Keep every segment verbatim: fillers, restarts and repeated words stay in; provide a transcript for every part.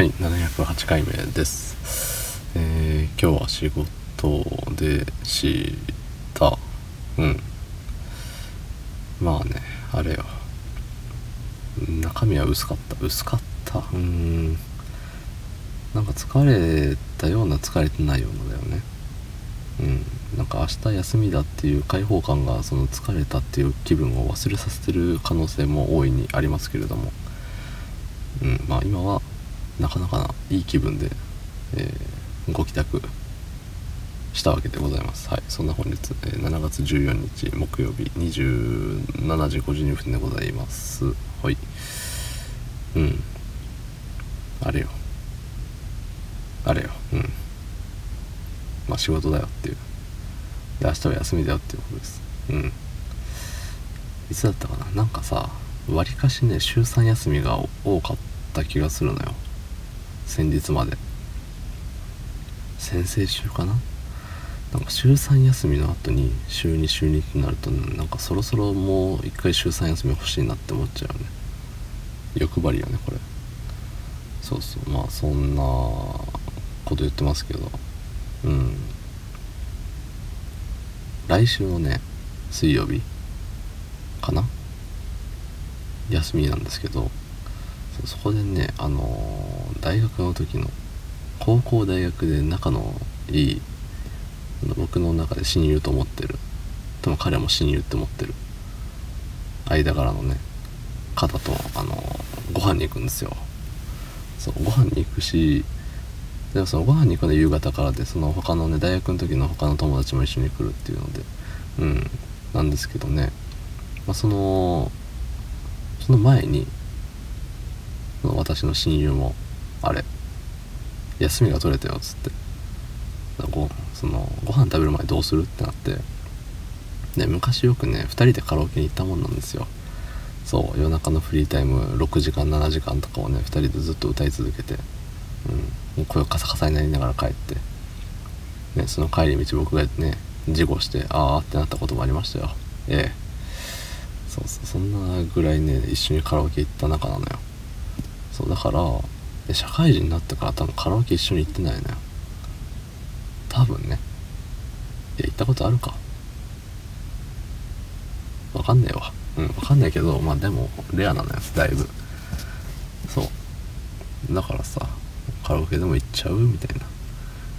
はい、ななひゃくはちかいめです、えー、今日は仕事でした。うんまあね、あれよ中身は薄かった、薄かったうーんなんか疲れたような疲れてないようなだよねうん、なんか明日休みだっていう解放感がその疲れたっていう気分を忘れさせてる可能性も大いにありますけれども、うん、まあ今はなかなかないい気分で、えー、ご帰宅したわけでございます。はい、そんな本日、えー、しちがつじゅうよっか木曜日にじゅうしちじごじゅうにふんでございます。はい、うん、あれよ、あれよ、うん。まあ、仕事だよっていうで明日は休みだよっていうことですうんいつだったかななんかさわりかしねしゅうさん休みが多かった気がするのよ先日まで先々週かななんかしゅうさん休みの後にしゅうにしゅうにってなると、ね、なんかそろそろもう一回しゅうさん休み欲しいなって思っちゃうよね欲張りよねこれそうそうまあそんなこと言ってますけどうん、来週のね水曜日かな休みなんですけど そ, そこでねあのー、大学の時の高校大学で仲のいい僕の中で親友と思ってるでも彼も親友って思ってる間柄のね方とあのー、ご飯に行くんですよそうご飯に行くしでもそのご飯に行くの夕方からでその他のね大学の時の他の友達も一緒に来るっていうのでうんなんですけどね、まあ、そのその前にその私の親友もあれ休みが取れたよっつってごそのご飯食べる前どうするってなってで昔よくねふたりでカラオケに行ったもんなんですよそう夜中のフリータイムろくじかんななじかんとかをねふたりでずっと歌い続けてうん、声をカサカサになりながら帰って、ね、その帰り道僕がね事故してあーってなったこともありましたよええそうそうそんなぐらいね一緒にカラオケ行った仲なのよそうだから社会人になってから多分カラオケ一緒に行ってないのよ多分ねいや行ったことあるかわかんねえわうんわかんないけどまあでもレアなのよだいぶそうだからさカラオケでも行っちゃうみたいな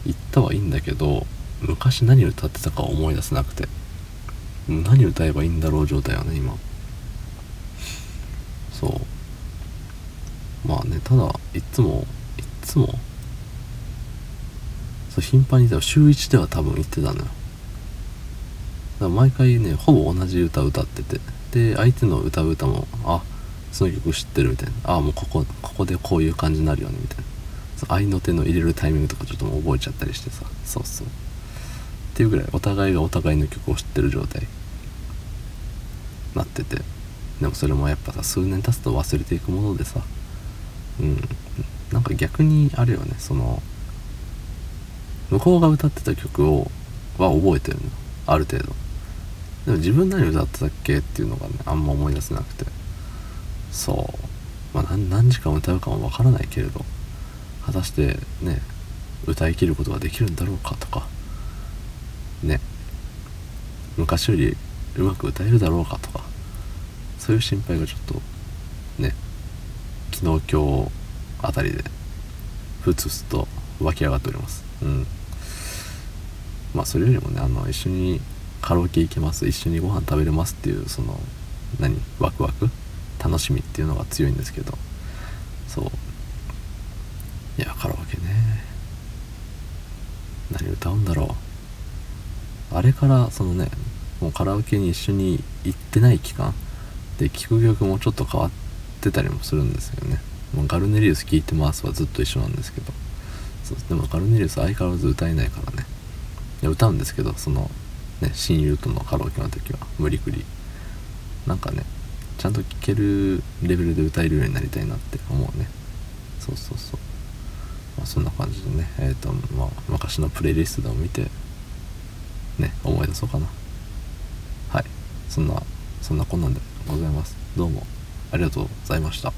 行ったはいいんだけど昔何歌ってたか思い出せなくて何歌えばいいんだろう状態はね今そうまあねただいつもいつもそう頻繁にでも週いちでは多分行ってたのよだから毎回ねほぼ同じ歌歌っててで相手の歌う歌もあその曲知ってるみたいなあもうここここでこういう感じになるよねみたいな愛の手の入れるタイミングとかちょっともう覚えちゃったりしてさそうそうっていうぐらいお互いがお互いの曲を知ってる状態になっててでもそれもやっぱさ数年経つと忘れていくものでさうんなんか逆にあれよねその向こうが歌ってた曲をは覚えてるのある程度でも自分何歌ってたっけっていうのがねあんま思い出せなくてそうまあ 何, 何時間歌うかもわからないけれど果たしてね歌い切ることができるんだろうかとかね昔よりうまく歌えるだろうかとかそういう心配がちょっとね昨日今日あたりでふつふつと湧き上がっておりますうんまあそれよりもねあの一緒にカラオケ行きます一緒にご飯食べれますっていうその何ワクワク楽しみっていうのが強いんですけどそういやカラオケね何歌うんだろうあれからそのねもうカラオケに一緒に行ってない期間で聴く曲もちょっと変わってたりもするんですよねもうガルネリウス聴いてますはずっと一緒なんですけどそうでもガルネリウス相変わらず歌えないからねいや歌うんですけどそのね親友とのカラオケの時は無理くりなんかねちゃんと聴けるレベルで歌えるようになりたいなって思うねそうそうそうまあ、そんな感じでね、えーとまあ、昔のプレイリストでも見て、ね、思い出そうかなはいそんなそんなこんなんでございますどうもありがとうございました。